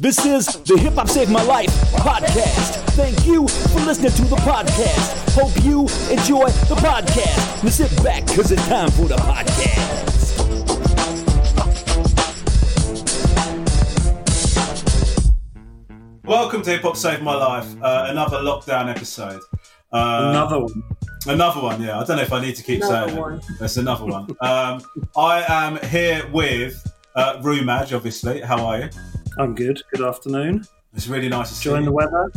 This is the Hip Hop Saved My Life podcast. Thank you for listening to the podcast. Hope you enjoy the podcast. Now sit back, because it's time for the podcast. Welcome to Hip Hop Saved My Life, another lockdown episode. Another one, yeah. I don't know if I need to keep saying it. That's another one. I am here with Rumaj, obviously. How are you? I'm good. Good afternoon. It's really nice to see you. Enjoying the weather?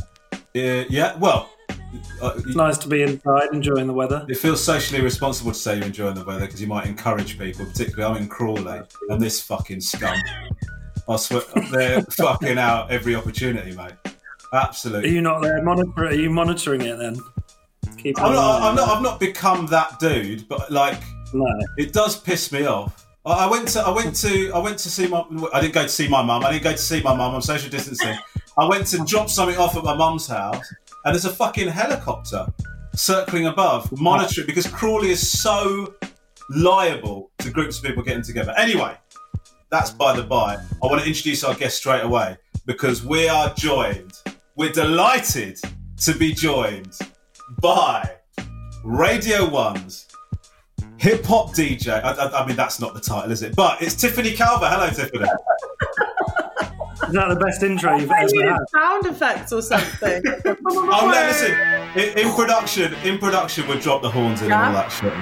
Yeah, well... it's nice to be inside, enjoying the weather. It feels socially responsible to say you're enjoying the weather because you might encourage people, particularly I'm in Crawley, and this fucking scum. I swear, they're fucking out every opportunity, mate. Absolutely. Are you not there? Are you monitoring it then? I've not become that dude, but like, no. It does piss me off. I didn't go to see my mum. I'm social distancing. I went to drop something off at my mum's house, and there's a fucking helicopter circling above, monitoring, because Crawley is so liable to groups of people getting together. Anyway, that's by the by. I want to introduce our guest straight away because we're delighted to be joined by Radio One's Hip Hop DJ. I mean, that's not the title, is it? But it's Tiffany Calver. Hello, Tiffany. Is that the best intro you've ever had? Sound effects or something. Oh no, listen. In production, we'll drop the horns in and all that shit.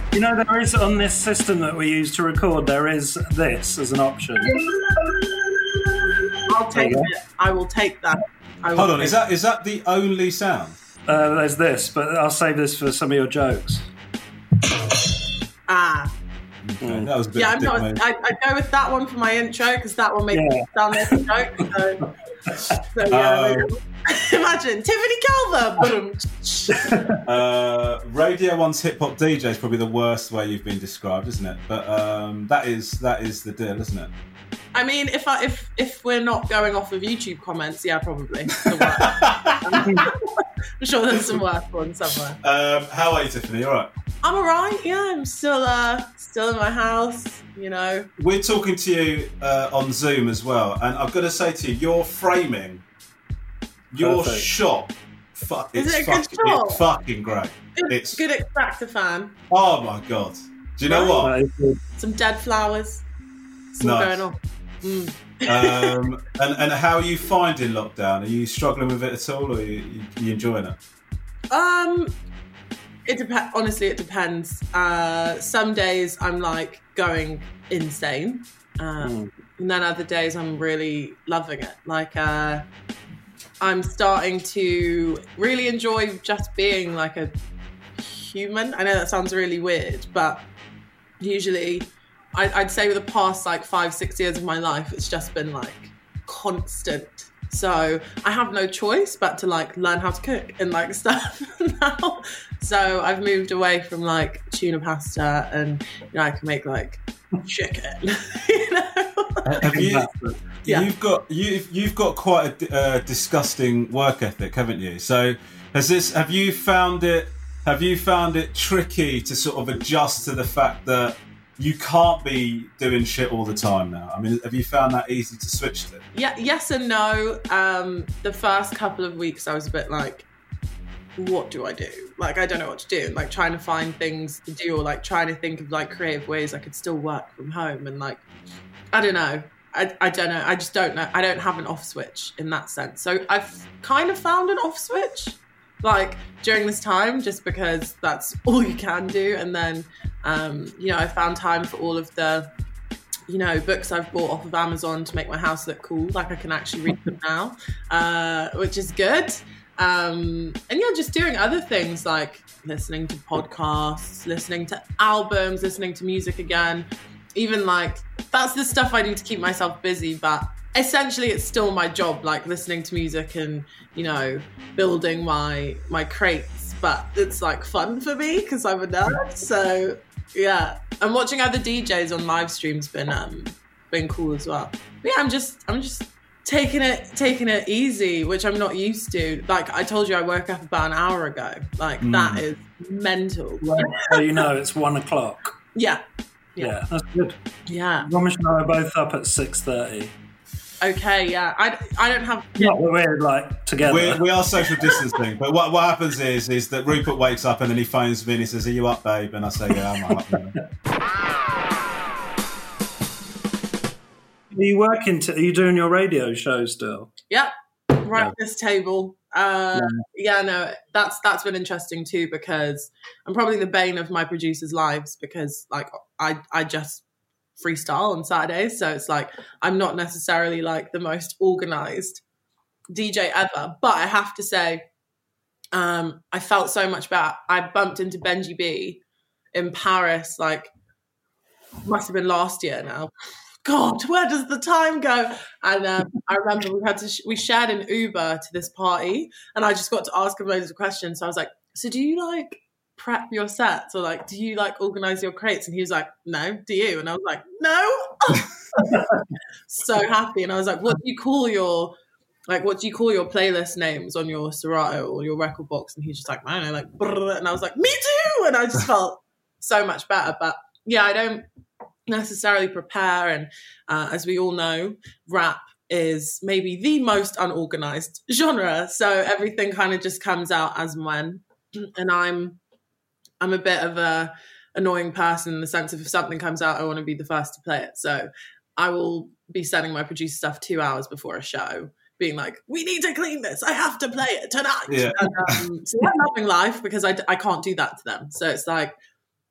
Man. You know, there is on this system that we use to record. There is this as an option. I'll take it. I will take that. Hold on. Is that the only sound? There's this, but I'll save this for some of your jokes. Okay, that was a bit I'd go with that one for my intro because that one makes me sound like a joke. So yeah. Imagine Tiffany Calver. Radio One's Hip Hop DJ is probably the worst way you've been described, isn't it? But that is the deal, isn't it? I mean, if we're not going off of YouTube comments, yeah, probably. I'm sure there's some work on somewhere. How are you, Tiffany? You all right? I'm all right, yeah. I'm still in my house, you know. We're talking to you on Zoom as well, and I've got to say to you, your framing, your shot, it's fucking great. It's good extractor fan. Oh, my God. Do you know what? Some dead flowers. It's all going on. Mm. And how are you finding lockdown? Are you struggling with it at all, or are you enjoying it? Honestly, it depends. Some days I'm like going insane, and then other days I'm really loving it. Like I'm starting to really enjoy just being like a human. I know that sounds really weird, but usually. I'd say with the past like 5-6 years of my life, it's just been like constant. So I have no choice but to like learn how to cook and like stuff now. So I've moved away from like tuna pasta and you know, I can make like chicken. You know? You've got quite a disgusting work ethic, haven't you? So have you found it tricky to sort of adjust to the fact that you can't be doing shit all the time now? I mean, have you found that easy to switch to? Yeah, yes and no. The first couple of weeks I was a bit like, what do I do? Like, I don't know what to do. Like trying to find things to do or like trying to think of like creative ways I could still work from home. And like, I don't know. I don't know. I just don't know. I don't have an off switch in that sense. So I've kind of found an off switch like during this time, just because that's all you can do. And then, you know, I found time for all of the, you know, books I've bought off of Amazon to make my house look cool. Like I can actually read them now, which is good. And yeah, just doing other things like listening to podcasts, listening to albums, listening to music again. Even like, that's the stuff I do to keep myself busy, but essentially it's still my job, like listening to music and, you know, building my crates, but it's like fun for me because I'm a nerd. So yeah, and watching other DJs on live stream's been cool as well. But yeah, I'm just taking it easy, which I'm not used to. Like I told you, I woke up about an hour ago. Like that is mental. Well, so you know, it's 1 o'clock. Yeah, that's good. Yeah, Romish and I are both up at 6:30. Okay, yeah, I don't have. Yeah, we're like together. We are social distancing, but what happens is that Rupert wakes up and then he phones me and he says, "Are you up, babe?" And I say, "Yeah, I'm up." Are you doing your radio show still? Yep, right at this table. That's been interesting too, because I'm probably the bane of my producers' lives, because like I just freestyle on Saturdays, so it's like I'm not necessarily like the most organised DJ ever. But I have to say, I felt so much better. I bumped into Benji B in Paris, like must have been last year now. God, where does the time go? And I remember we shared an Uber to this party, and I just got to ask him loads of questions. So I was like, "So do you like prep your sets, or like do you like organize your crates?" And he was like, "No, do you?" And I was like, "No." So happy. And I was like, "What do you call your playlist names on your Serato or your Rekordbox?" And he's just like, "I don't know, like," brr. And I was like, "Me too." And I just felt so much better. But yeah, I don't necessarily prepare, and as we all know, rap is maybe the most unorganized genre, so everything kind of just comes out as and when. And I'm a bit of a annoying person in the sense of if something comes out, I want to be the first to play it. So I will be sending my producer stuff 2 hours before a show, being like, "We need to clean this. I have to play it tonight." Yeah. And, so I'm loving life because I can't do that to them. So it's like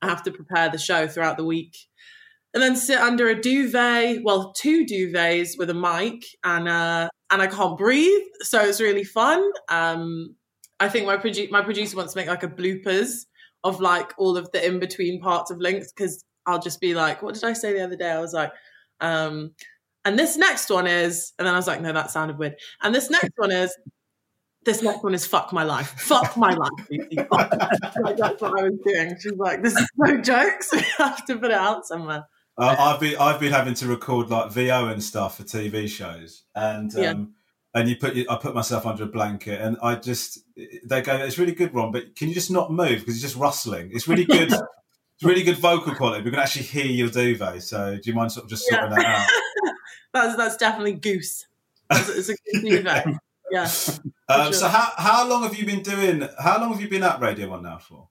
I have to prepare the show throughout the week. And then sit under a duvet, well, two duvets with a mic, and I can't breathe, so it's really fun. I think my producer wants to make like a bloopers of like all of the in between parts of links, because I'll just be like, "What did I say the other day?" I was like, "And this next one is," and then I was like, "No, that sounded weird." And this next one is "Fuck my life." Fuck my life. Like, that's what I was doing. She's like, "This is no jokes. We have to put it out somewhere." I've been having to record like VO and stuff for TV shows, and and I put myself under a blanket, and they go, "It's really good, Ron, but can you just not move because it's just rustling? It's really good." It's really good vocal quality. We can actually hear your duvet. So do you mind sort of just sorting that out? That's definitely goose. It's a good duvet. Yeah. Sure. So how long have you been at Radio One now for?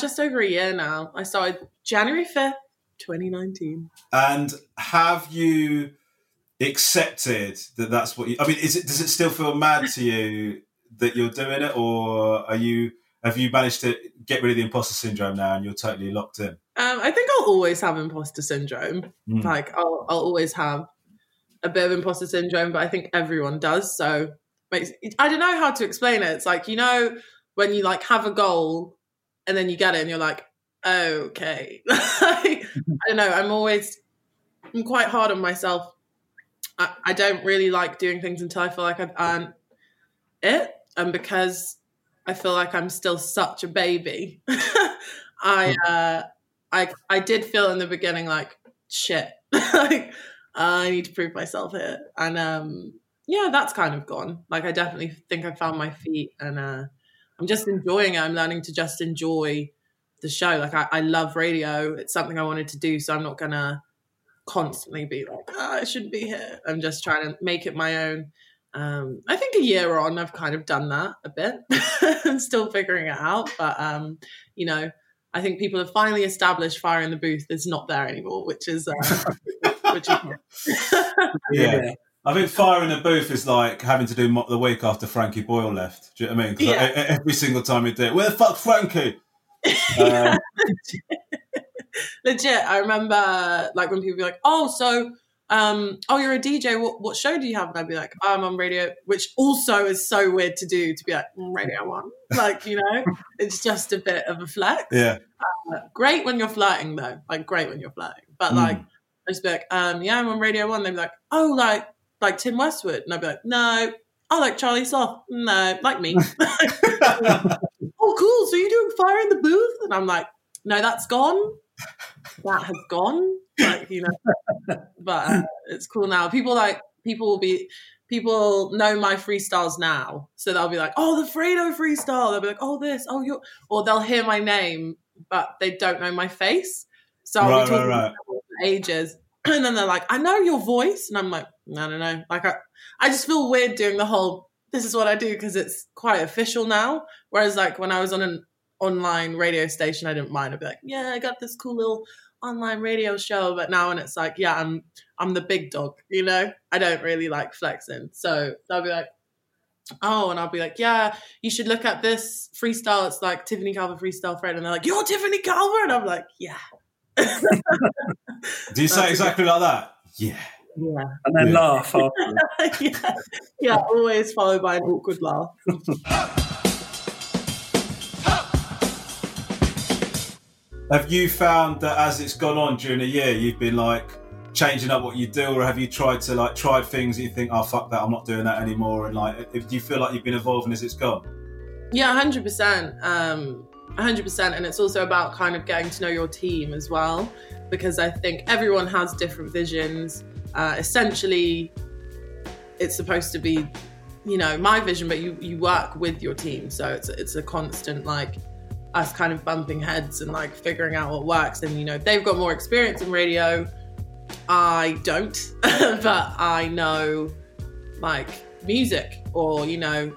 Just over a year now. I started January 5th. 2019. And have you accepted that's what you, I mean, does it still feel mad to you that you're doing it, or have you managed to get rid of the imposter syndrome now and you're totally locked in? I think I'll always have imposter syndrome. Like I'll always have a bit of imposter syndrome, but I think everyone does. So I don't know how to explain it. It's like, you know, when you like have a goal and then you get it and you're like, okay. I don't know, I'm quite hard on myself. I don't really like doing things until I feel like I've earned it, and because I feel like I'm still such a baby, I did feel in the beginning like, shit, like I need to prove myself here, and that's kind of gone. Like I definitely think I found my feet, and I'm just enjoying it. I'm learning to just enjoy the show. Like I love radio. It's something I wanted to do, so I'm not gonna constantly be like, I shouldn't be here. I'm just trying to make it my own. I think a year on, I've kind of done that a bit. I'm still figuring it out, but you know, I think people have finally established fire in the booth is not there anymore, which is yeah. I think fire in the booth is like having to do Mock the Week after Frankie Boyle left. Do you know what I mean? Because every single time you do it, where the fuck Frankie? Legit, I remember like when people be like, "Oh, so oh, you're a DJ, what show do you have? And I'd be like, I'm on radio, which also is so weird to do, to be like, Radio One. Like, you know, it's just a bit of a flex. Yeah. Great when you're flirting, though. Like, great when you're flirting. But, like, I'd just be like, yeah, I'm on Radio One. They'd be like, oh, like Tim Westwood. And I'd be like, no. Oh, like Charlie Sloth. No, like me. Oh, cool. So you're doing Fire in the Booth? And I'm like, no, that's gone. That has gone. Like, you know, but it's cool now. People know my freestyles now, so they'll be like, oh, the Fredo freestyle. They'll be like, oh, this, oh, you, or they'll hear my name, but they don't know my face. So I'll be talking for ages, and then they're like, I know your voice, and I'm like, no. Like I just feel weird doing the whole. This is what I do because it's quite official now. Whereas like when I was on an online radio station, I didn't mind. I'd be like, yeah, I got this cool little online radio show, but now and it's like, yeah, I'm the big dog, you know. I don't really like flexing, so they'll be like, oh, and I'll be like, yeah, you should look at this freestyle, it's like Tiffany Calver freestyle Fred, and they're like, you're Tiffany Calver, and I'm like, yeah. Do you say exactly like that? Yeah. And then laugh after. yeah, always followed by an awkward laugh. Have you found that as it's gone on during the year, you've been like changing up what you do, or have you tried to like try things that you think, oh, fuck that, I'm not doing that anymore? And like, do you feel like you've been evolving as it's gone? Yeah, 100%. 100%. And it's also about kind of getting to know your team as well, because I think everyone has different visions. Essentially, it's supposed to be, you know, my vision, but you work with your team. So it's a constant like, us kind of bumping heads and like figuring out what works, and you know they've got more experience in radio, I don't, but I know like music, or you know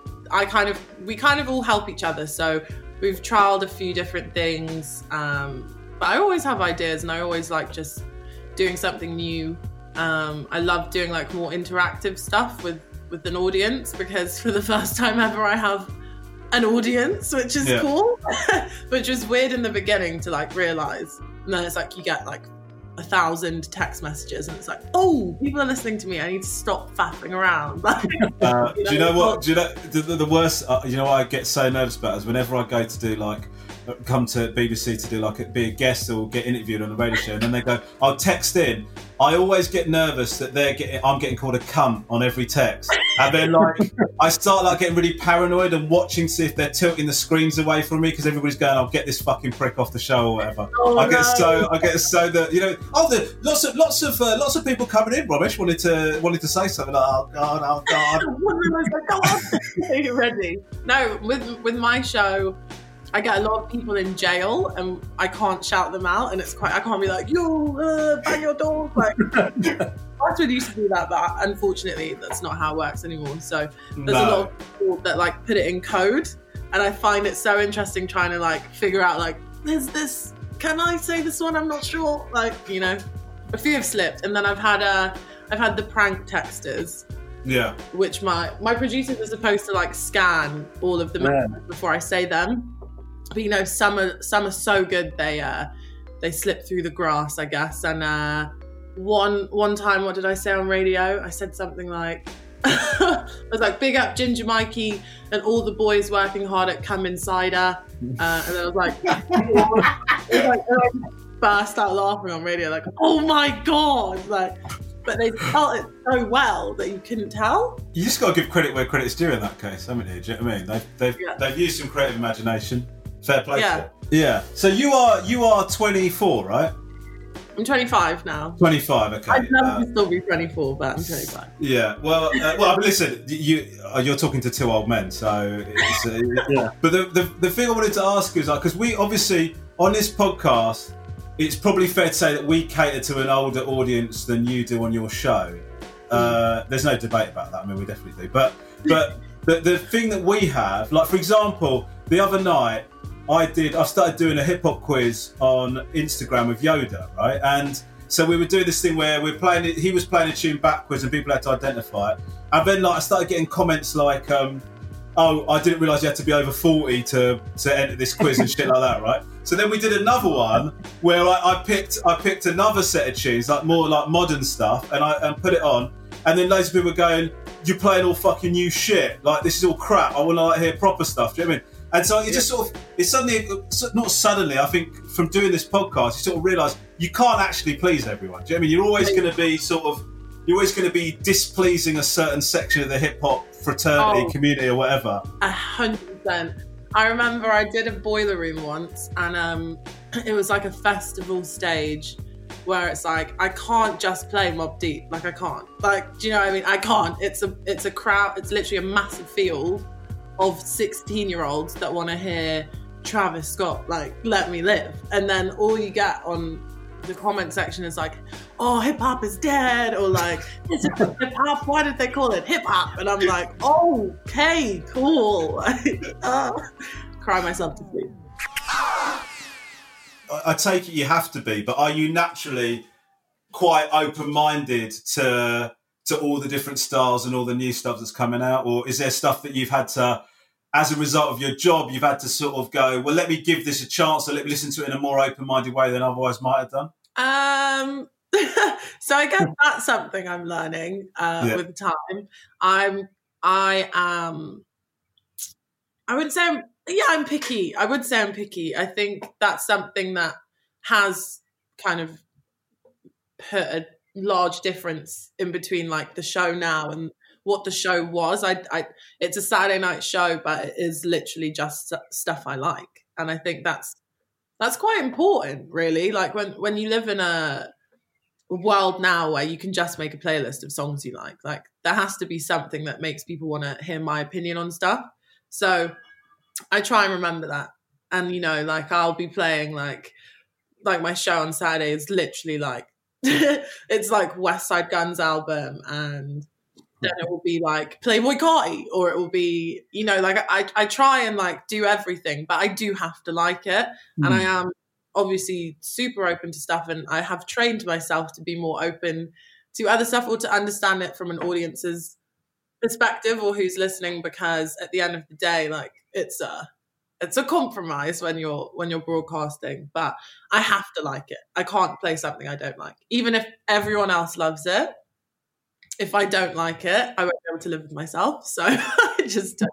we kind of all help each other, so we've trialed a few different things, but I always have ideas and I always like just doing something new. I love doing like more interactive stuff with an audience, because for the first time ever I have an audience, which is cool, which was weird in the beginning to like realize. And then it's like you get like 1,000 text messages, and it's like, oh, people are listening to me. I need to stop faffing around. Do you know what? Do you know the worst? You know, what I get so nervous about is whenever I go to do like come to BBC to do like be a guest or get interviewed on a radio show, and then they go, I'll text in. I always get nervous that I'm getting called a cunt on every text. And then like, I start like getting really paranoid and watching to see if they're tilting the screens away from me, because everybody's going, I'll get this fucking prick off the show or whatever. Oh, I get so that, you know, lots of people coming in, Romesh, wanted to say something like, oh God. Are you ready? No, with my show, I get a lot of people in jail and I can't shout them out, and it's quite, I can't be like, yo, bang your door. Like, Westwood used to do that, but unfortunately that's not how it works anymore. So there's a lot of people that like put it in code, and I find it so interesting trying to like figure out like, there's this, can I say this one? I'm not sure. Like, you know, a few have slipped, and then I've had the prank texters. Yeah. Which my producers are supposed to like scan all of the messages before I say them. But you know, some are so good they slip through the grass, I guess. And one time, what did I say on radio? I said something like, I was like, big up Ginger Mikey and all the boys working hard at Come Insider. And then I was like, I burst out laughing on radio, like, oh my God! Like, but they felt it so well that you couldn't tell. You just got to give credit where credit's due in that case, haven't you? Do you know what I mean? They've used some creative imagination. Fair play. Yeah. So you are 24, right? I'm 25 now. 25. Okay. I'd love to still be 24, but I'm 25. Yeah. Well, listen, you're talking to two old men, so. It's, yeah. But the thing I wanted to ask is like, because we obviously on this podcast, it's probably fair to say that we cater to an older audience than you do on your show. There's no debate about that. I mean, we definitely do. But the thing that we have, like for example, the other night. I started doing a hip hop quiz on Instagram with Yoda, right? And so we would do this thing where he was playing a tune backwards and people had to identify it. And then like I started getting comments like, oh, I didn't realise you had to be over 40 to enter this quiz and shit like that, right? So then we did another one where I picked another set of tunes, like more like modern stuff, and put it on. And then loads of people were going, "You're playing all fucking new shit. Like, this is all crap. I want to like hear proper stuff." Do you know what I mean? And so you just sort of, it's suddenly, not suddenly, I think from doing this podcast, you sort of realise you can't actually please everyone. Do you know what I mean? You're always going to be you're always going to be displeasing a certain section of the hip hop fraternity, community or whatever. 100%. I remember I did a Boiler Room once, and it was like a festival stage where it's like, I can't just play Mobb Deep. Like, I can't. Like, do you know what I mean? I can't. It's a crowd. It's literally a massive field of 16-year-olds that want to hear Travis Scott, like, "Let Me Live." And then all you get on the comment section is like, "Oh, hip hop is dead," or like, "This is hip hop, why did they call it hip hop?" And I'm like, okay, cool. Cry myself to sleep. I take it you have to be, but are you naturally quite open-minded to all the different styles and all the new stuff that's coming out? Or is there stuff that you've had to, as a result of your job, you've had to sort of go, well, let me give this a chance, or let me listen to it in a more open-minded way than I otherwise might have done? So I guess that's something I'm learning with time. I would say I'm picky. I think that's something that has kind of put a large difference in between like the show now and what the show was. It's a Saturday night show, but it is literally just stuff I like. And I think that's quite important, really. Like when you live in a world now where you can just make a playlist of songs you like there has to be something that makes people want to hear my opinion on stuff. So I try and remember that. And, you know, like I'll be playing like my show on Saturday is literally like, it's like Westside Gunn's album, and then it will be like Playboi Carti, or it will be, you know, like I try and like do everything, but I do have to like it. Mm. And I am obviously super open to stuff, and I have trained myself to be more open to other stuff, or to understand it from an audience's perspective or who's listening, because at the end of the day, like it's a compromise when you're broadcasting, but I have to like it. I can't play something I don't like. Even if everyone else loves it, if I don't like it, I won't be able to live with myself. So I just don't.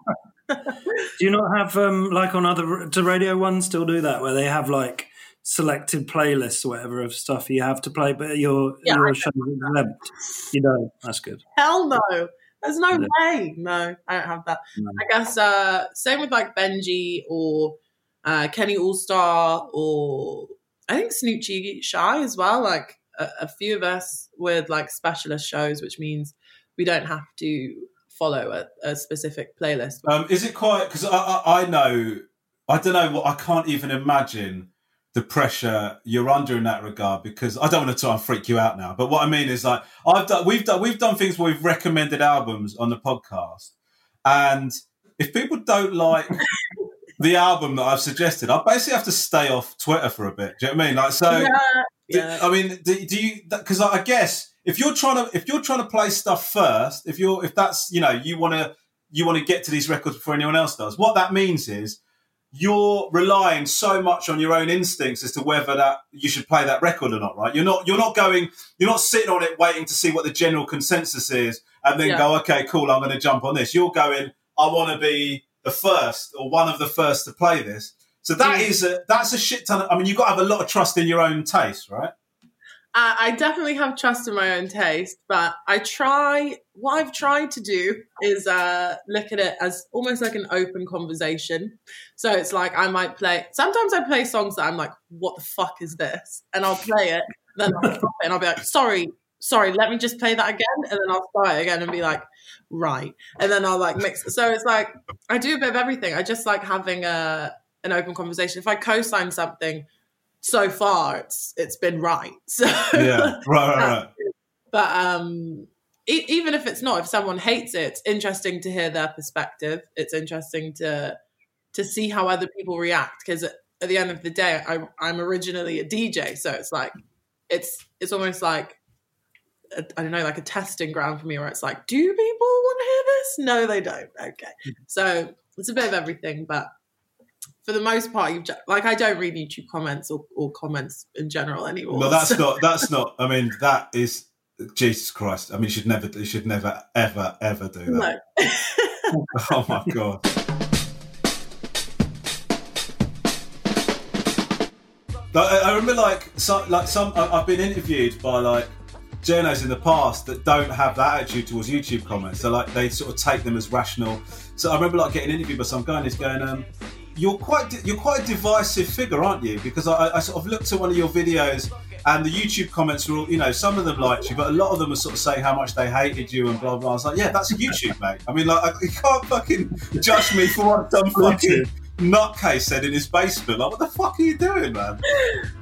Do you not have, like on other, do Radio One still do that, where they have like selected playlists or whatever of stuff you have to play, but your show is exempt? You don't? That's good. Hell no. There's no way. No, I don't have that. No. I guess same with like Benji or Kenny Allstar, or I think Snoop Chiggy Shy as well. Like a few of us with like specialist shows, which means we don't have to follow a specific playlist. Is it quite, because I know, I don't know, I can't even imagine the pressure you're under in that regard, because I don't want to try and freak you out now, but what I mean is like we've done things where we've recommended albums on the podcast, and if people don't like the album that I've suggested, I basically have to stay off Twitter for a bit. Do you know what I mean? Like, so yeah. I mean, do you? Because I guess if you're trying to play stuff first, if that's, you know, you want to get to these records before anyone else does, what that means is you're relying so much on your own instincts as to whether that you should play that record or not, right? You're not sitting on it waiting to see what the general consensus is and then go, okay, cool, I'm going to jump on this. You're going, I want to be the first, or one of the first to play this. So that's a shit ton of, I mean, you've got to have a lot of trust in your own taste, right? I definitely have trust in my own taste, but what I've tried to do is look at it as almost like an open conversation. So it's like sometimes I play songs that I'm like, what the fuck is this? And I'll play it, then I'll stop it, and I'll be like, sorry, let me just play that again. And then I'll start it again and be like, right. And then I'll like mix it. So it's like, I do a bit of everything. I just like having an open conversation. If I co-sign something, so far it's been right, so yeah, right. But even if it's not, if someone hates it, it's interesting to hear their perspective. It's interesting to see how other people react, because at the end of the day, I'm originally a DJ, so it's like it's almost like I don't know, like a testing ground for me, where it's like, do people want to hear this? No, they don't. Okay, so it's a bit of everything, but for the most part, you've like, I don't read YouTube comments or comments in general anymore. No, that's not. I mean, that is Jesus Christ. I mean, you should never, ever, ever do that. No. Oh my God. I remember, I've been interviewed by, journos in the past that don't have that attitude towards YouTube comments. So, they sort of take them as rational. So I remember, getting interviewed by some guy, and he's going, you're quite a divisive figure, aren't you? Because I sort of looked at one of your videos, and the YouTube comments were all, some of them liked you, but a lot of them were sort of saying how much they hated you and blah, blah. I was like, yeah, that's YouTube, mate. I mean, you can't fucking judge me for what I've done fucking... nutcase said in his basement. What the fuck are you doing, man?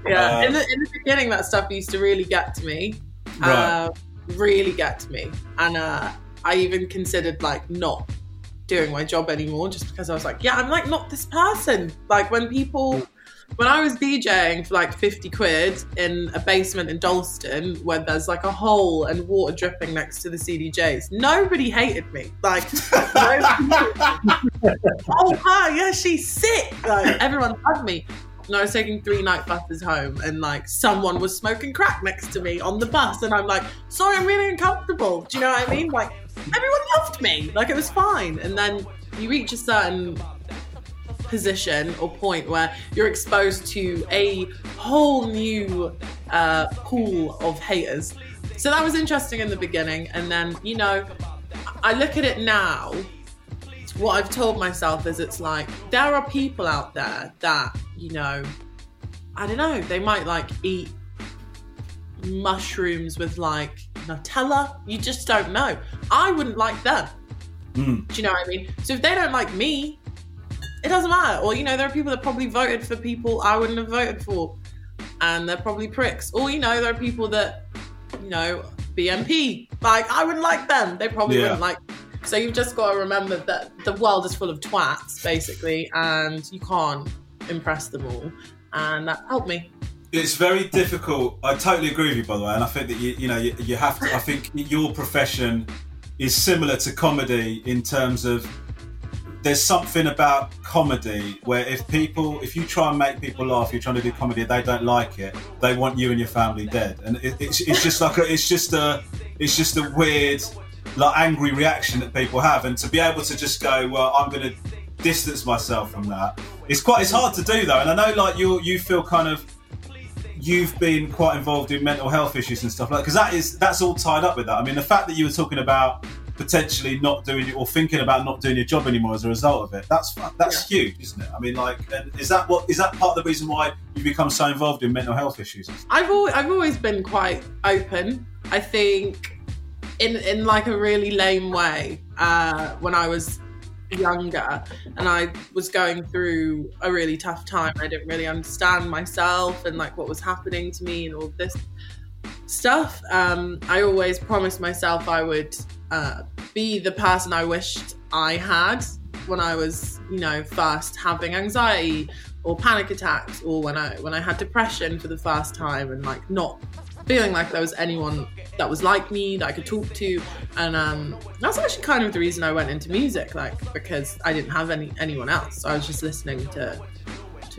Yeah, in the beginning, that stuff used to really get to me. Right. Really get to me. And I even considered, not doing my job anymore, just because I was like, yeah, I'm, not this person. When I was DJing for 50 quid in a basement in Dalston, where there's a hole and water dripping next to the CDJs, nobody hated me. Oh, hi, yeah, she's sick. Everyone loved me. And I was taking 3 night buses home, and someone was smoking crack next to me on the bus, and I'm sorry, I'm really uncomfortable. Do you know what I mean? Everyone loved me. It was fine. And then you reach a certain position or point where you're exposed to a whole new pool of haters. So that was interesting in the beginning, and then I look at it now, what I've told myself is it's there are people out there that I don't know, they might eat mushrooms with Nutella, you just don't know. I wouldn't like them. Do you know what I mean? So if they don't like me, it doesn't matter. Or, there are people that probably voted for people I wouldn't have voted for, and they're probably pricks. Or, there are people that, BNP, I wouldn't like them. They probably wouldn't like them. So you've just got to remember that the world is full of twats, basically, and you can't impress them all. And that helped me. It's very difficult. I totally agree with you, by the way. And I think that, you have to, I think your profession is similar to comedy in terms of, there's something about comedy where if you try and make people laugh, you're trying to do comedy, they don't like it, they want you and your family dead. And it's just a weird, angry reaction that people have. And to be able to just go, well, I'm going to distance myself from that. It's hard to do though. And I know you feel kind of, you've been quite involved in mental health issues and stuff because that's all tied up with that. I mean, the fact that you were talking about potentially not doing it or thinking about not doing your job anymore as a result of it. That's huge, isn't it? I mean, is that part of the reason why you become so involved in mental health issues? I've always been quite open. I think in a really lame way, when I was younger and I was going through a really tough time, I didn't really understand myself and what was happening to me and all this stuff. I always promised myself I would be the person I wished I had when I was, first having anxiety or panic attacks, or when I had depression for the first time, and not feeling like there was anyone that was like me that I could talk to. And that's actually kind of the reason I went into music, because I didn't have anyone else. So I was just listening to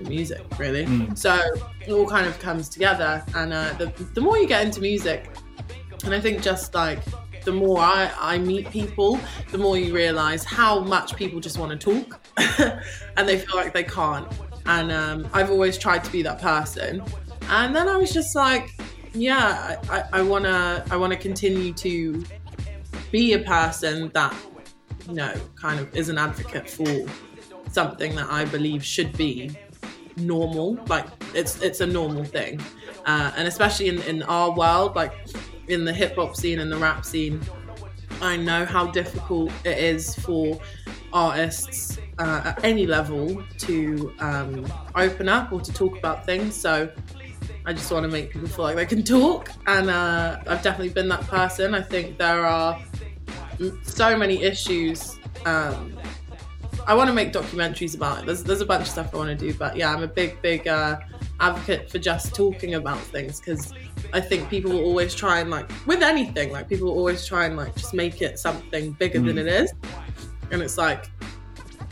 music, really. So it all kind of comes together. And the more you get into music, and I think just the more I meet people, the more you realise how much people just want to talk and they feel like they can't. And I've always tried to be that person. And then I was just I want to continue to be a person that, kind of is an advocate for something that I believe should be normal. It's a normal thing. And especially in our world, in the hip hop scene and the rap scene, I know how difficult it is for artists at any level to open up or to talk about things. So I just want to make people feel like they can talk. And I've definitely been that person. I think there are so many issues. I want to make documentaries about it. There's a bunch of stuff I want to do, but yeah, I'm a big advocate for just talking about things, because I think people will always try and with anything, people will always try and just make it something bigger than it is. And it's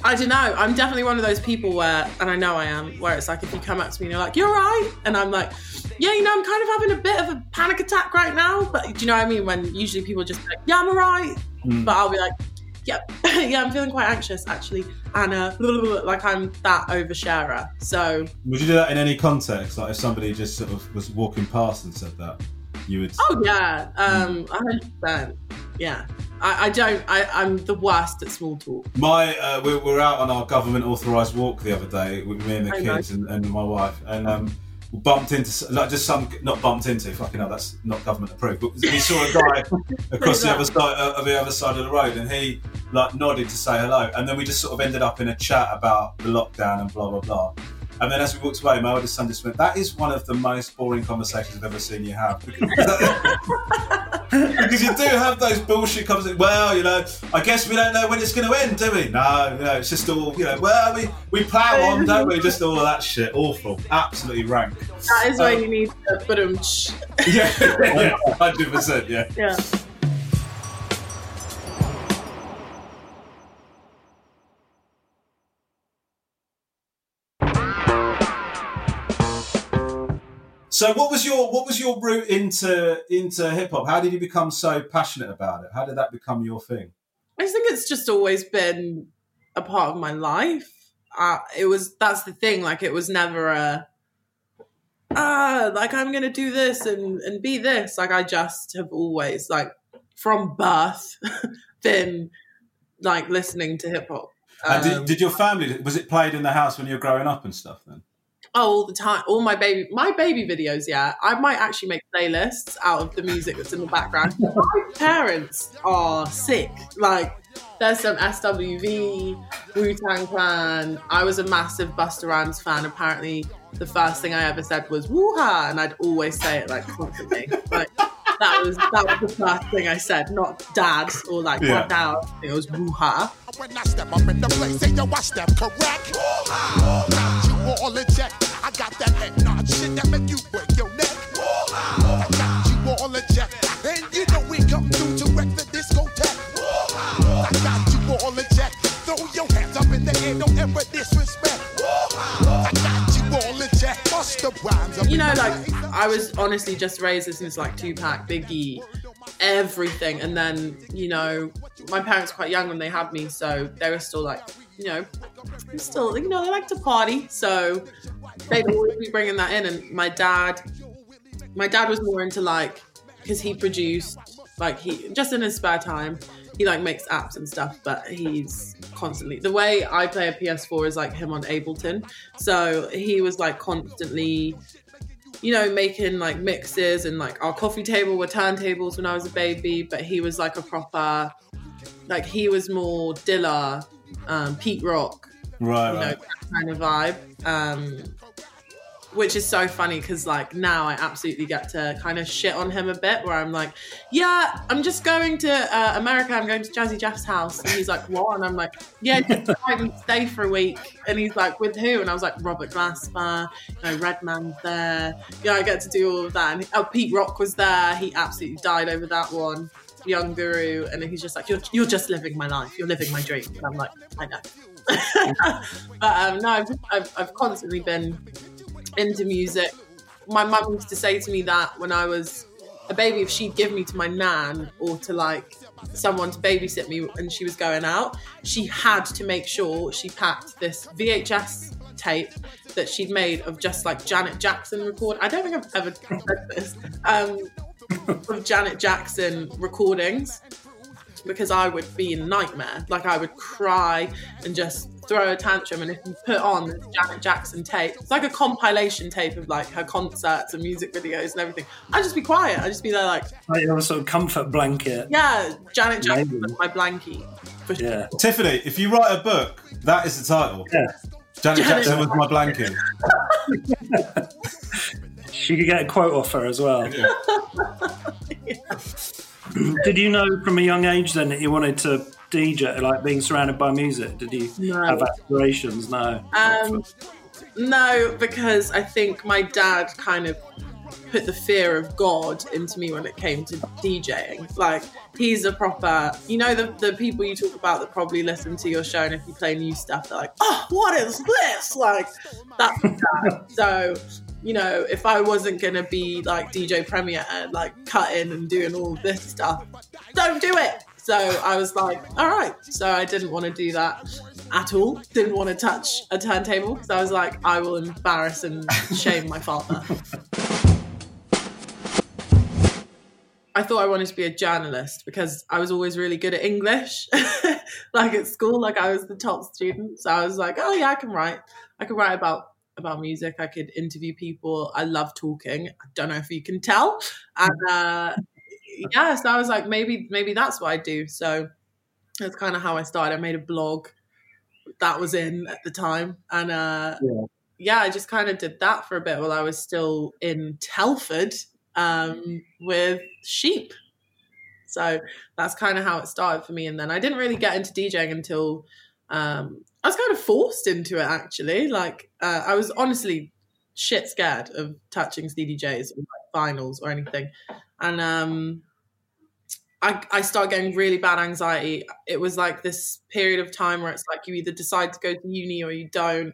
I don't know. I'm definitely one of those people where, and I know I am, where it's like if you come up to me and you're like, "You're right," and I'm like, "Yeah, you know, I'm kind of having a bit of a panic attack right now." But do you know what I mean? When usually people are just like, "Yeah, I'm alright," but I'll be like, "Yep, yeah, I'm feeling quite anxious actually," and like I'm that oversharer. So would you do that in any context? Like if somebody just sort of was walking past and said that, you would? Oh yeah, 100%. Yeah. I'm the worst at small talk. We were out on our government authorised walk the other day with me and the kids and my wife, and bumped into fucking hell, that's not government approved, but we saw a guy across the other side of the road, and he like nodded to say hello, and then we just sort of ended up in a chat about the lockdown and blah blah blah. And then as we walked away, my oldest son just went, "That is one of the most boring conversations I've ever seen you have." Because you do have those bullshit conversations. "Well, you know, I guess we don't know when it's going to end, do we?" "No, you know, it's just all, you know, well, we plough on, don't we?" Just all of that shit. Awful. Absolutely rank. That is where you need the footage. Yeah, 100%, yeah. Yeah. So what was your route into hip hop? How did you become so passionate about it? How did that become your thing? I think it's just always been a part of my life. That's the thing. Like it was never like I'm gonna do this and be this. Like I just have always like from birth been like listening to hip hop. Did your family, was it played in the house when you were growing up and stuff then? Oh, all the time, all my baby videos, yeah. I might actually make playlists out of the music that's in the background. My parents are sick. Like, there's some SWV, Wu-Tang Clan. I was a massive Busta Rhymes fan. Apparently, the first thing I ever said was "woo-ha," and I'd always say it like constantly. Like that was the first thing I said, not "dad" or like "what down." It was "woo-ha." When I step up in the place, say yo, I step correct. Woo-ha. All eject. I got that head nod shit that make you break your neck. I got you all eject. And you know we come through to wreck the discotheque. I got you all eject. Throw your hands up in the air, don't ever disrespect. I got you all eject. Busta Rhymes. You know, like, I was honestly just raised listening to like Tupac, Biggie, everything. And then, you know, my parents were quite young when they had me, so they were still like, you know, still, you know, they like to party, so they'd always be bringing that in. And my dad was more into like, because he produced, like he just in his spare time he like makes apps and stuff, but he's constantly, the way I play a PS4 is like him on Ableton, so he was like constantly, you know, making like mixes, and like our coffee table were turntables when I was a baby, but he was like a proper, like he was more Dilla, Pete Rock, right. That kind of vibe, which is so funny because like now I absolutely get to kind of shit on him a bit, where I'm like, "Yeah, I'm just going to America, I'm going to Jazzy Jeff's house," and he's like, "What?" and I'm like, "Yeah, just try and stay for a week," and he's like, "With who?" and I was like, "Robert Glasper, you know, Redman's there," you know, I get to do all of that. And Pete Rock was there, he absolutely died over that one, Young Guru, and then he's just like, you're just living my life, you're living my dream," and I'm like, "I know." But no, I've constantly been into music. My mum used to say to me that when I was a baby, if she'd give me to my nan or to like someone to babysit me and she was going out, she had to make sure she packed this VHS tape that she'd made of just like Janet Jackson record. I don't think I've ever said this. Of Janet Jackson recordings, because I would be in nightmare. Like I would cry and just throw a tantrum, and if you put on this Janet Jackson tape, it's like a compilation tape of like her concerts and music videos and everything, I'd just be quiet, I'd just be there like you're a sort of comfort blanket. Yeah, Janet Jackson was my blankie. Yeah. Tiffany, if you write a book, that is the title. Yeah. Janet Jackson was my blanket. She could get a quote off her as well. Yeah. Did you know from a young age then that you wanted to DJ, like being surrounded by music? Did you have aspirations? No. No, because I think my dad kind of put the fear of God into me when it came to DJing. Like, he's a proper, you know, the people you talk about that probably listen to your show, and if you play new stuff, they're like, oh, what is this? Like, that's that. So, you know, if I wasn't going to be like DJ Premier and like cutting and doing all this stuff, don't do it. So I was like, all right. So I didn't want to do that at all. Didn't want to touch a turntable. So I was like, I will embarrass and shame my father. I thought I wanted to be a journalist because I was always really good at English. Like at school, like I was the top student. So I was like, oh yeah, I can write. I can write about music. I could interview people. I love talking. I don't know if you can tell. And, yeah, so I was like, maybe that's what I do. So that's kind of how I started. I made a blog that was in at the time. And yeah, I just kind of did that for a bit while I was still in Telford with sheep. So that's kind of how it started for me. And then I didn't really get into DJing until I was kind of forced into it, actually. Like, I was honestly shit scared of touching CDJs or like vinyls or anything. And I started getting really bad anxiety. It was like this period of time where it's like you either decide to go to uni or you don't.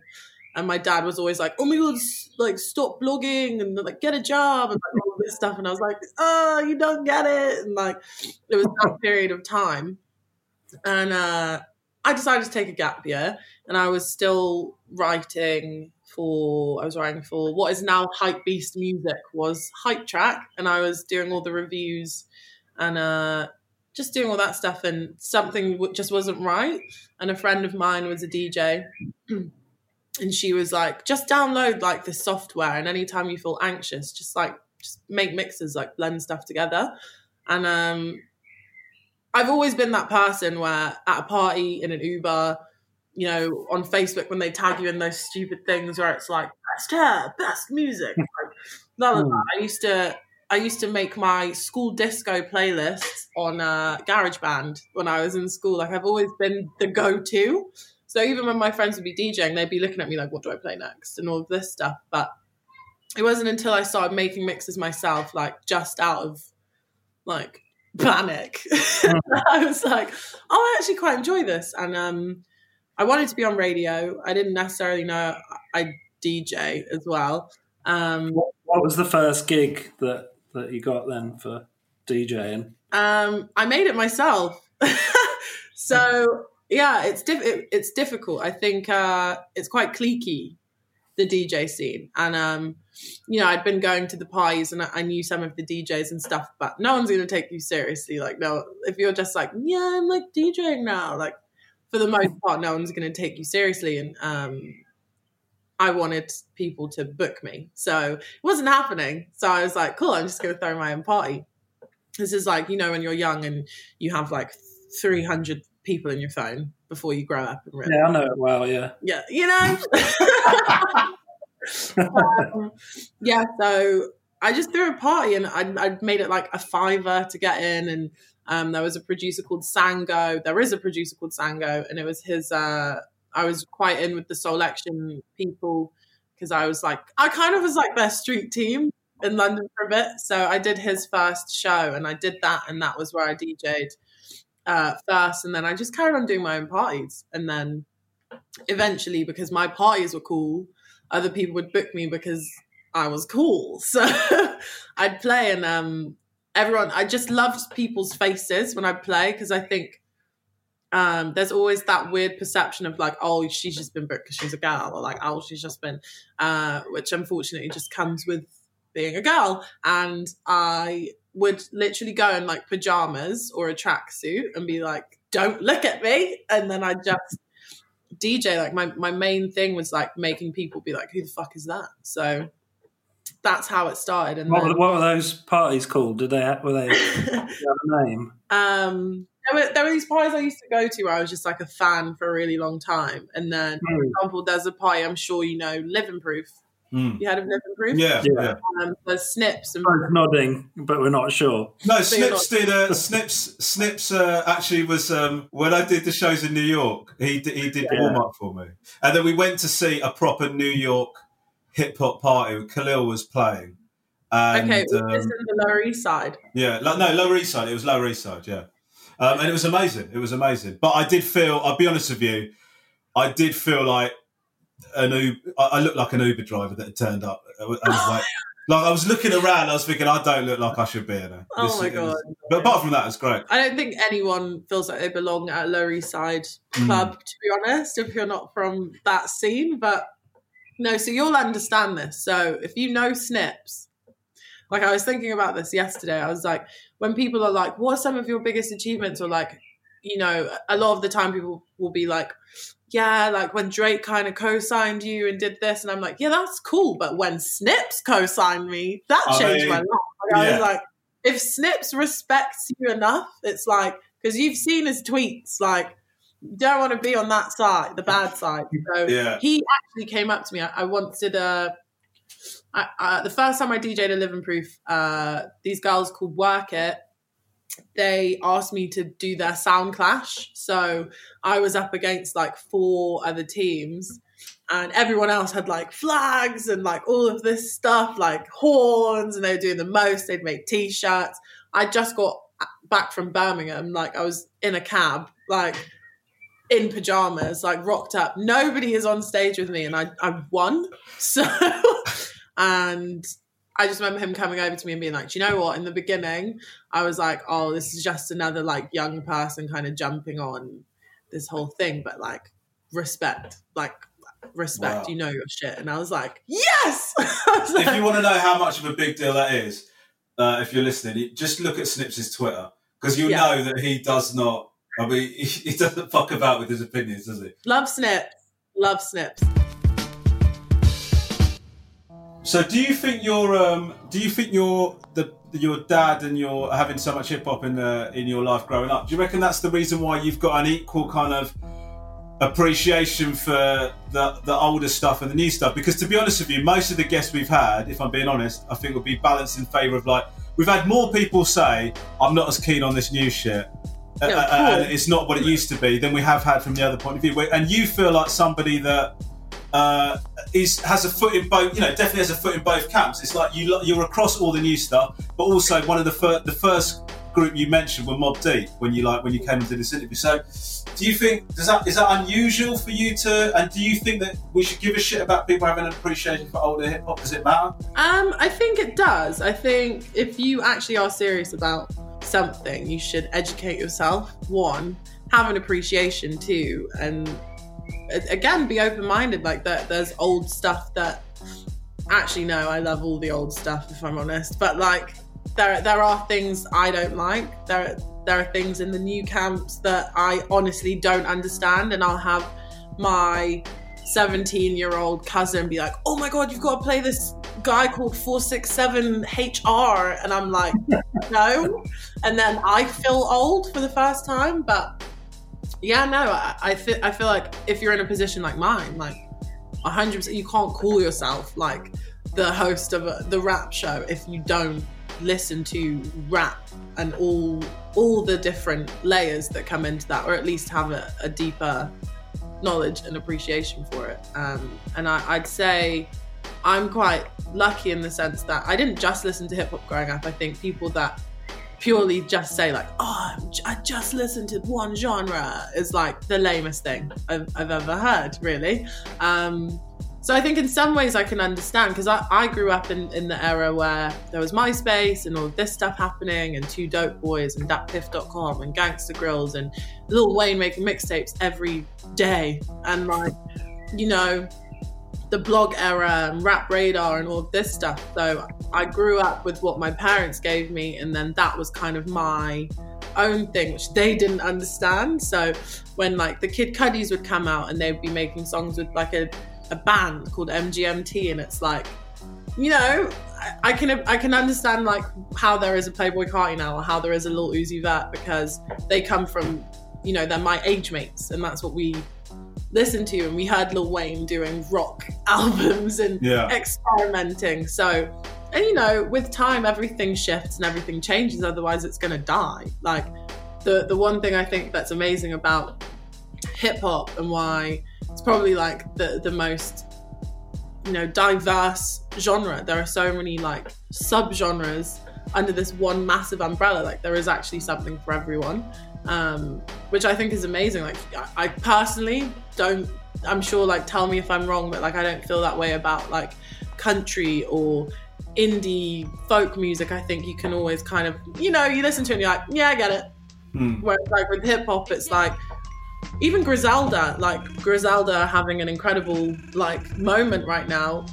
And my dad was always like, oh my God, like stop blogging and like get a job and like all this stuff. And I was like, oh, you don't get it. And like it was that period of time. And I decided to take a gap year, and I was still writing for what is now Hypebeast Music, was Hype Track, and I was doing all the reviews and just doing all that stuff, and something just wasn't right. And a friend of mine was a DJ, and she was like, just download like this software, and anytime you feel anxious, just make mixes, like blend stuff together. And I've always been that person where at a party, in an Uber, you know, on Facebook when they tag you in those stupid things where it's like best hair, best music, like none of that. I used to make my school disco playlists on GarageBand when I was in school. Like, I've always been the go-to. So even when my friends would be DJing, they'd be looking at me like, what do I play next? And all of this stuff. But it wasn't until I started making mixes myself, like just out of like panic. I was like, oh, I actually quite enjoy this. And, I wanted to be on radio. I didn't necessarily know I DJ as well. What was the first gig that you got then for DJing? I made it myself. So yeah, it's difficult. I think it's quite cliquey, the DJ scene. And you know, I'd been going to the parties and I knew some of the DJs and stuff, but no one's going to take you seriously. Like, no, if you're just like, yeah, I'm like DJing now, like, for the most part, no one's going to take you seriously. And I wanted people to book me. So it wasn't happening. So I was like, cool, I'm just going to throw my own party. This is like, you know, when you're young and you have like 300 people in your phone before you grow up. And really, yeah, I know it well, yeah. Yeah, you know? Yeah, so I just threw a party, and I made it like a £5 to get in. And there was a producer called Sango. There is a producer called Sango, and it was his, I was quite in with the Soul Action people because I was like, I kind of was like their street team in London for a bit. So I did his first show, and I did that, and that was where I DJ'd first. And then I just carried on doing my own parties. And then eventually, because my parties were cool, other people would book me because I was cool. So I'd play, and everyone, I just loved people's faces when I play, because I think there's always that weird perception of like, oh, she's just been booked because she's a girl, or like, oh, she's just been, which unfortunately just comes with being a girl. And I would literally go in like pajamas or a tracksuit and be like, don't look at me. And then I just DJ. Like, my main thing was like making people be like, who the fuck is that? So that's how it started. And what were those parties called? Were they a name? There were these parties I used to go to where I was just like a fan for a really long time. And then, for example, there's a party, I'm sure you know, Living Proof. You heard of Living Proof? Yeah. There's Snips. And both nodding, but we're not sure. No, Snips actually was, when I did the shows in New York, he did the warm-up for me. And then we went to see a proper New York hip hop party. Khalil was playing, And, okay, was this in the Lower East Side? Yeah, no, Lower East Side. It was Lower East Side, yeah. And it was amazing. It was amazing. But I did feel, I'll be honest with you, I did feel like I looked like an Uber driver that had turned up. I was like I was looking around, I was thinking, I don't look like I should be in there. Oh my God. But apart from that, it's great. I don't think anyone feels like they belong at a Lower East Side club, to be honest, if you're not from that scene. But no, so you'll understand this. So if you know Snips, like I was thinking about this yesterday, I was like, when people are like, what are some of your biggest achievements? Or like, you know, a lot of the time people will be like, yeah, like when Drake kind of co-signed you and did this. And I'm like, yeah, that's cool. But when Snips co-signed me, that changed my life. Like, I was like, if Snips respects you enough, it's like, because you've seen his tweets, like, you don't want to be on that side, the bad side. So he actually came up to me. I once did the first time I DJ'd a Living Proof, these girls called Work It. They asked me to do their sound clash, so I was up against like 4 other teams, and everyone else had like flags and like all of this stuff, like horns, and they were doing the most. They'd make t-shirts. I just got back from Birmingham, like I was in a cab, like in pajamas, like rocked up. Nobody is on stage with me, and I won. So, and I just remember him coming over to me and being like, do you know what? In the beginning, I was like, oh, this is just another like young person kind of jumping on this whole thing, but like respect, wow. You know your shit. And I was like, yes! Was like, if you want to know how much of a big deal that is, if you're listening, just look at Snips' Twitter, because you'll know that he does not, I mean, he doesn't fuck about with his opinions, does he? Love Snips. So do you think your dad and your having so much hip hop in your life growing up? Do you reckon that's the reason why you've got an equal kind of appreciation for the older stuff and the new stuff? Because to be honest with you, most of the guests we've had, if I'm being honest, I think will be balanced in favour of like we've had more people say I'm not as keen on this new shit, and it's not what it used to be, than we have had from the other point of view. And you feel like somebody that. Has a foot in both, you know, definitely has a foot in both camps. It's like you're across all the new stuff, but also one of the first group you mentioned were Mobb Deep when you came into this interview. So, do you think is that unusual for you to? And do you think that we should give a shit about people having an appreciation for older hip hop? Does it matter? I think it does. I think if you actually are serious about something, you should educate yourself. 1, have an appreciation. 2, and again, be open-minded, like that there's old stuff that actually, no, I love all the old stuff if I'm honest, but like there are things I don't like, there are things in the new camps that I honestly don't understand, and I'll have my 17-year-old cousin be like, oh my God, you've got to play this guy called 467HR, and I'm like no, and then I feel old for the first time. But yeah, no, I feel like if you're in a position like mine, like 100%, you can't call yourself like the host of the rap show if you don't listen to rap and all the different layers that come into that, or at least have a deeper knowledge and appreciation for it. And I'd say I'm quite lucky in the sense that I didn't just listen to hip hop growing up. I think people that purely just say like, oh, I just listened to one genre is like the lamest thing I've ever heard, really. So I think in some ways I can understand, because I grew up in the era where there was MySpace and all of this stuff happening, and 2 Dope Boys and DatPiff.com and Gangsta Grills and Lil Wayne making mixtapes every day, and like, you know, the blog era and Rap Radar and all of this stuff. So I grew up with what my parents gave me, and then that was kind of my own thing, which they didn't understand. So when like the Kid Cuddies would come out and they'd be making songs with like a band called MGMT, and it's like, you know, I can understand like how there is a Playboi Carti now, or how there is a Lil Uzi Vert, because they come from, you know, they're my age mates, and that's what we listen to, and we heard Lil Wayne doing rock albums and experimenting. So, and you know, with time everything shifts and everything changes, otherwise it's gonna die. Like the one thing I think that's amazing about hip hop, and why it's probably like the most you know, diverse genre. There are so many like sub-genres under this one massive umbrella. Like there is actually something for everyone, which I think is amazing. Like I personally don't, I'm sure, like, tell me if I'm wrong, but like I don't feel that way about like country or indie folk music. I think you can always kind of, you know, you listen to it and you're like, yeah, I get it. Whereas like with hip hop, it's like, even Griselda having an incredible like moment right now.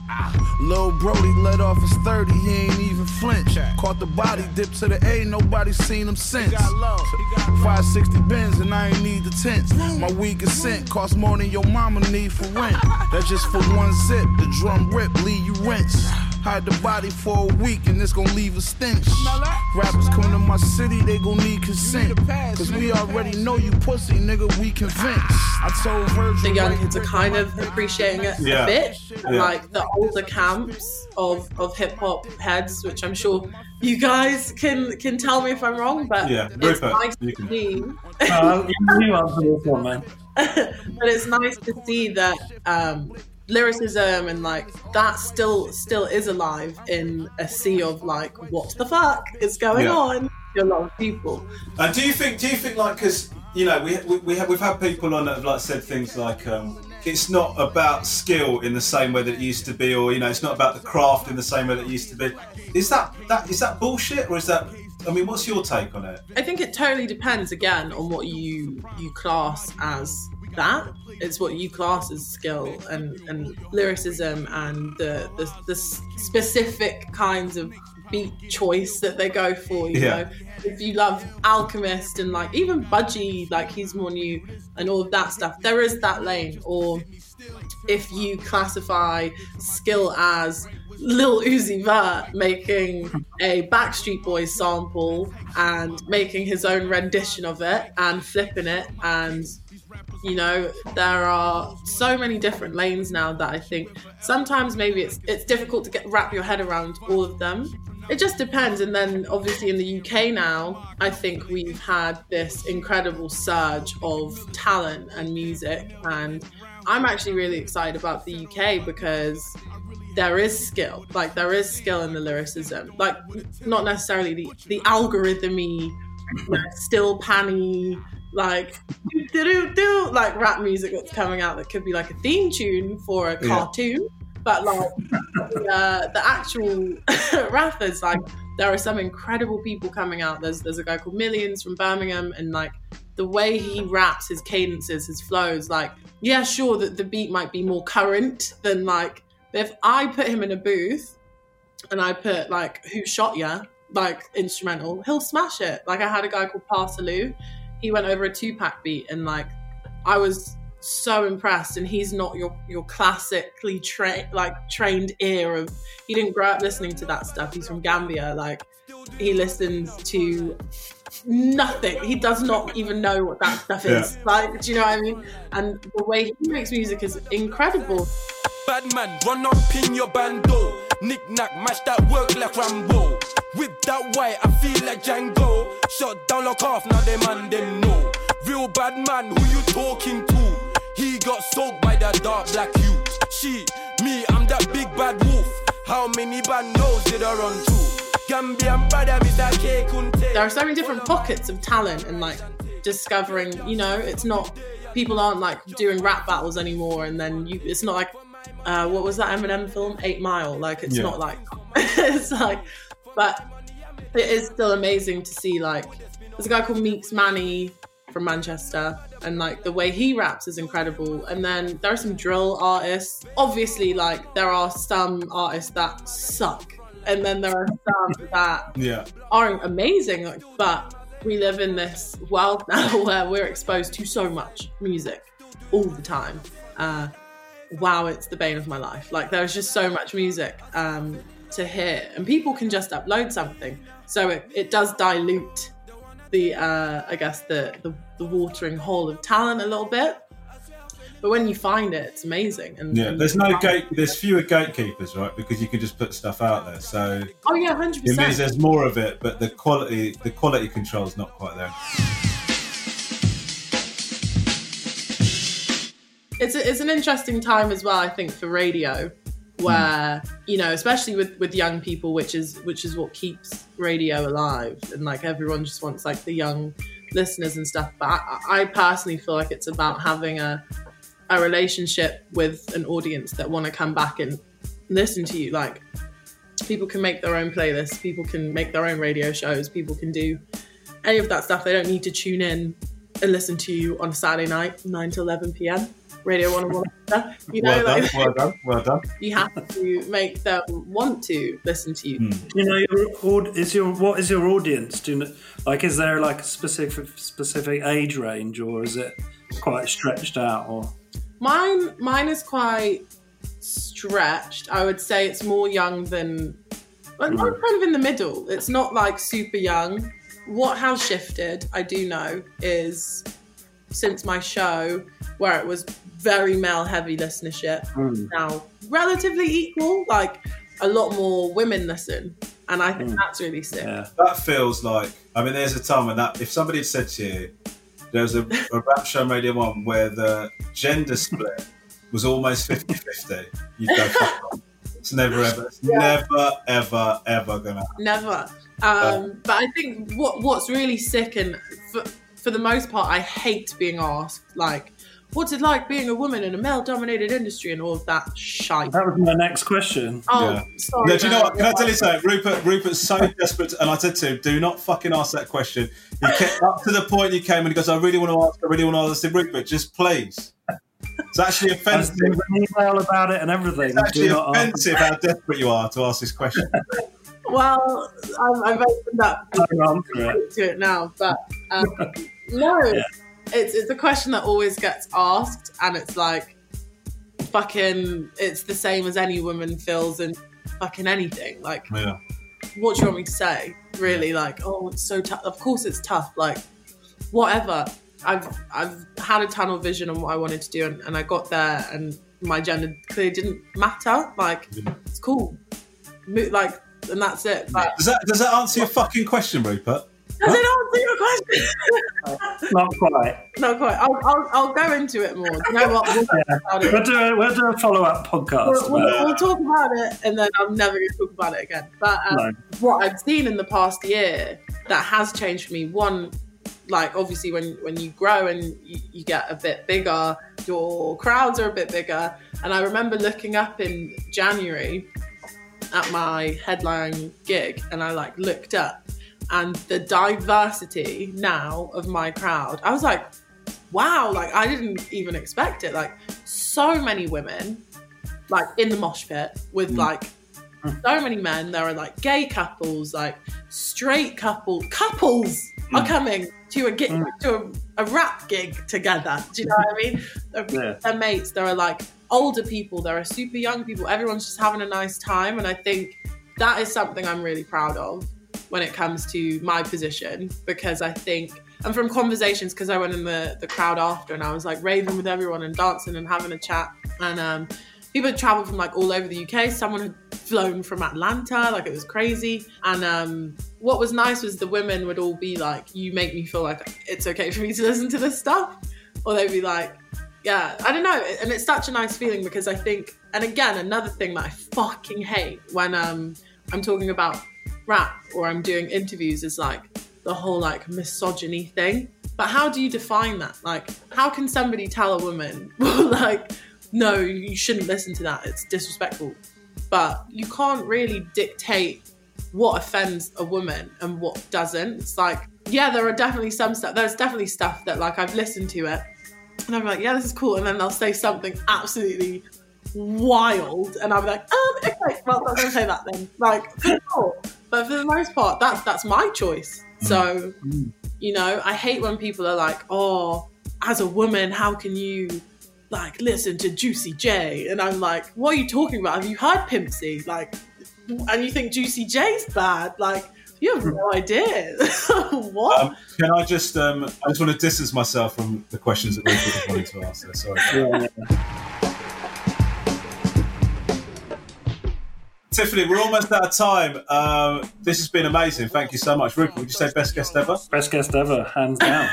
Lil Brody let off his 30, he ain't even flinch. Caught the body, dipped to the A, nobody seen him since. 560 Benz and I ain't need the tents. My weed consent costs more than your mama need for rent. That's just for one zip, the drum rip, leave you rinse. Hide the body for a week and it's gonna leave a stench. Rappers come to my city, they gon' need consent. Cause we already know you pussy, nigga, we convinced. I told Virgil the young kids are kind of appreciating it a bit. Yeah. Like the older camps of hip-hop heads, which I'm sure you guys can tell me if I'm wrong, but it's nice to see. But it's nice to see that lyricism and like that still is alive in a sea of like what the fuck is going on to a lot of people. And do you think like, because you know we've had people on that have like said things like it's not about skill in the same way that it used to be, or you know it's not about the craft in the same way that it used to be. Is that bullshit, or is that, I mean, what's your take on it? I think it totally depends again on what you class as that. It's what you class as skill and lyricism and the specific kinds of beat choice that they go for, you know. If you love Alchemist and like even Budgie, like He's More New and all of that stuff, there is that lane. Or if you classify skill as Lil Uzi Vert making a Backstreet Boys sample and making his own rendition of it and flipping it, and you know, there are so many different lanes now that I think sometimes maybe it's difficult to wrap your head around all of them. It just depends. And then obviously in the UK now, I think we've had this incredible surge of talent and music, and I'm actually really excited about the UK because there is skill. Like there is skill in the lyricism, like not necessarily the algorithm-y, you know, still panny, like do like rap music that's coming out that could be like a theme tune for a cartoon, but like the actual rappers, like there are some incredible people coming out. There's a guy called Millions from Birmingham, and like the way he raps, his cadences, his flows, like yeah, sure that the beat might be more current than like, but if I put him in a booth and I put like Who Shot Ya like instrumental, he'll smash it. Like I had a guy called Parsaloo. He went over a Tupac beat, and like I was so impressed. And he's not your classically trained ear of, he didn't grow up listening to that stuff. He's from Gambia. Like he listens to nothing. He does not even know what that stuff is. Like, do you know what I mean? And the way he makes music is incredible. Bad man, run up in your bando. Knick-knack, match that work like Rambo. With that white, I feel like Django. Shut down, lock off, now them and them know. Real bad man, who you talking to? He got soaked by that dark black youth. She, me, I'm that big bad wolf. How many bad nose did I run to? Gambian brother, Mr. K Kunte. There are so many different pockets of talent, and like discovering, you know, it's not, people aren't like doing rap battles anymore, and then you, it's not like, what was that Eminem film? 8 Mile. Like it's not like, it's like, but it is still amazing to see, like, there's a guy called Meeks Manny from Manchester, and like the way he raps is incredible. And then there are some drill artists. Obviously, like there are some artists that suck, and then there are some that aren't amazing. Like, but we live in this world now where we're exposed to so much music all the time. Wow, it's the bane of my life. Like there's just so much music to hear, and people can just upload something, so it does dilute the I guess the watering hole of talent a little bit. But when you find it, it's amazing. And there's no there's fewer gatekeepers, right? Because you can just put stuff out there. So 100%. It means there's more of it, but the quality control is not quite there. It's an interesting time as well, I think, for radio, where you know, especially with young people, which is what keeps radio alive, and like everyone just wants like the young listeners and stuff. But I personally feel like it's about having a relationship with an audience that want to come back and listen to you. Like, people can make their own playlists, people can make their own radio shows, people can do any of that stuff. They don't need to tune in and listen to you on a Saturday night, 9 to 11 p.m. Radio One or whatever. You know, well done. You have to make them want to listen to you. You know, what is your audience? Is there like a specific age range, or is it quite stretched out? Or mine is quite stretched. I would say it's more young than, I'm kind of in the middle. It's not like super young. What has shifted, I do know, is since my show, where it was very male heavy listenership, now relatively equal, like a lot more women listen, and I think that's really sick. Yeah. That feels like, I mean, there's a time when that, if somebody had said to you, there was a rap show on Radio One where the gender split was almost 50-50, you'd go, it's never, ever gonna happen. Never. But I think what's really sick, and for the most part, I hate being asked, like, what's it like being a woman in a male-dominated industry and all of that shite. That was my next question. Oh, yeah. Sorry. No, do you know what? Can I tell you something? Rupert's so desperate, and I said to him, do not fucking ask that question. He kept up to the point he came and he goes, I really want to ask. I said, Rupert, just please. It's actually offensive. I sent an email about it and everything. It's actually offensive how desperate you are to ask this question. Well, I've opened up to it now, but no, yeah. It's a question that always gets asked, and it's like, fucking, it's the same as any woman feels in fucking anything. Like, yeah. What do you want me to say? Really, like, oh, it's so tough. Of course it's tough. Like, whatever. I've had a tunnel vision on what I wanted to do, and I got there, and my gender clearly didn't matter. Like, it's cool. Like. And that's it. Like, does that answer your fucking question, Rupert? Does it answer your question? Not quite. I'll go into it more. You know what? We'll do a follow-up podcast. We'll talk about it, and then I'm never going to talk about it again. But what I've seen in the past year that has changed for me, one, like, obviously when you grow and you get a bit bigger, your crowds are a bit bigger. And I remember looking up in January at my headline gig, and I like looked up, and the diversity now of my crowd, I was like, wow, like I didn't even expect it. Like, so many women, like in the mosh pit with like so many men. There are like gay couples, like straight couples are coming to a gig, to a rap gig together. Do you know what I mean? They're mates. There are like older people, there are super young people, everyone's just having a nice time. And I think that is something I'm really proud of when it comes to my position, because I think, and from conversations, because I went in the crowd after, and I was like raving with everyone and dancing and having a chat, and people had traveled from like all over the UK. Someone had flown from Atlanta, like it was crazy. And what was nice was the women would all be like, you make me feel like it's okay for me to listen to this stuff, or they'd be like, yeah, I don't know. And it's such a nice feeling, because I think, and again, another thing that I fucking hate when I'm talking about rap or I'm doing interviews is like the whole like misogyny thing. But how do you define that? Like, how can somebody tell a woman, like, no, you shouldn't listen to that, it's disrespectful? But you can't really dictate what offends a woman and what doesn't. It's like, yeah, there are definitely some stuff. There's definitely stuff that like I've listened to it, and I'm like, yeah, this is cool. And then they'll say something absolutely wild, and I'm like, okay, well, I'm gonna say that then. Like, cool. But for the most part, that's my choice. So, you know, I hate when people are like, oh, as a woman, how can you like listen to Juicy J? And I'm like, what are you talking about? Have you heard Pimp C? Like, and you think Juicy J's bad? Like, you have no idea. What? Can I just? I just want to distance myself from the questions that we're wanting to ask. Sorry. Tiffany, we're almost out of time. This has been amazing. Thank you so much, Rupert. Would you say best guest ever? Best guest ever, hands down.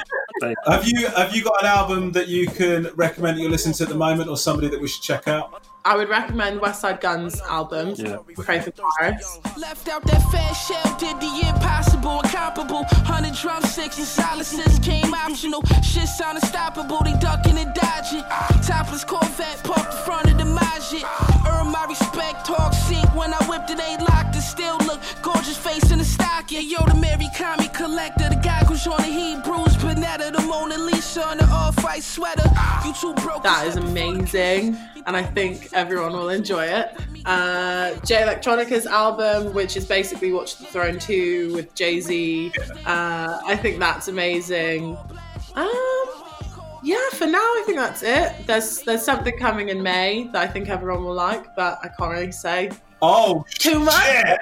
Have you got an album that you can recommend that you're listening to at the moment, or somebody that we should check out? I would recommend Westside Gunn's album, Pray for Paris. Left out that fair shell, did the impossible, incomparable. 100 drumsticks and solaces came optional. Shit sound unstoppable, they ducking and dodging. Topless Corvette parked in front of the Majid. Earn my respect, talk sick. When I whipped it, ain't locked, it still look gorgeous face in the stocking. Yo, the Mary Comic collector, the guy who's on the Hebrews, Panetta, the Mona Lisa, on the off-white sweater. You too broke. That is amazing. And I think everyone will enjoy it. Jay Electronica's album, which is basically Watch the Throne 2 with Jay-Z. I think that's amazing. Yeah, for now, I think that's it. There's something coming in May that I think everyone will like, but I can't really say. Oh, too much.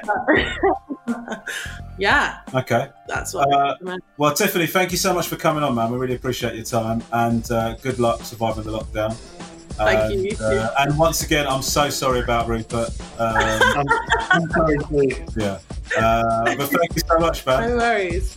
Yeah. Okay. That's what I recommend. Well, Tiffany, thank you so much for coming on, man. We really appreciate your time, and good luck surviving the lockdown. Thank you. And once again, I'm so sorry about Rupert. I'm sorry, please. Yeah. But thank you so much, man. No worries.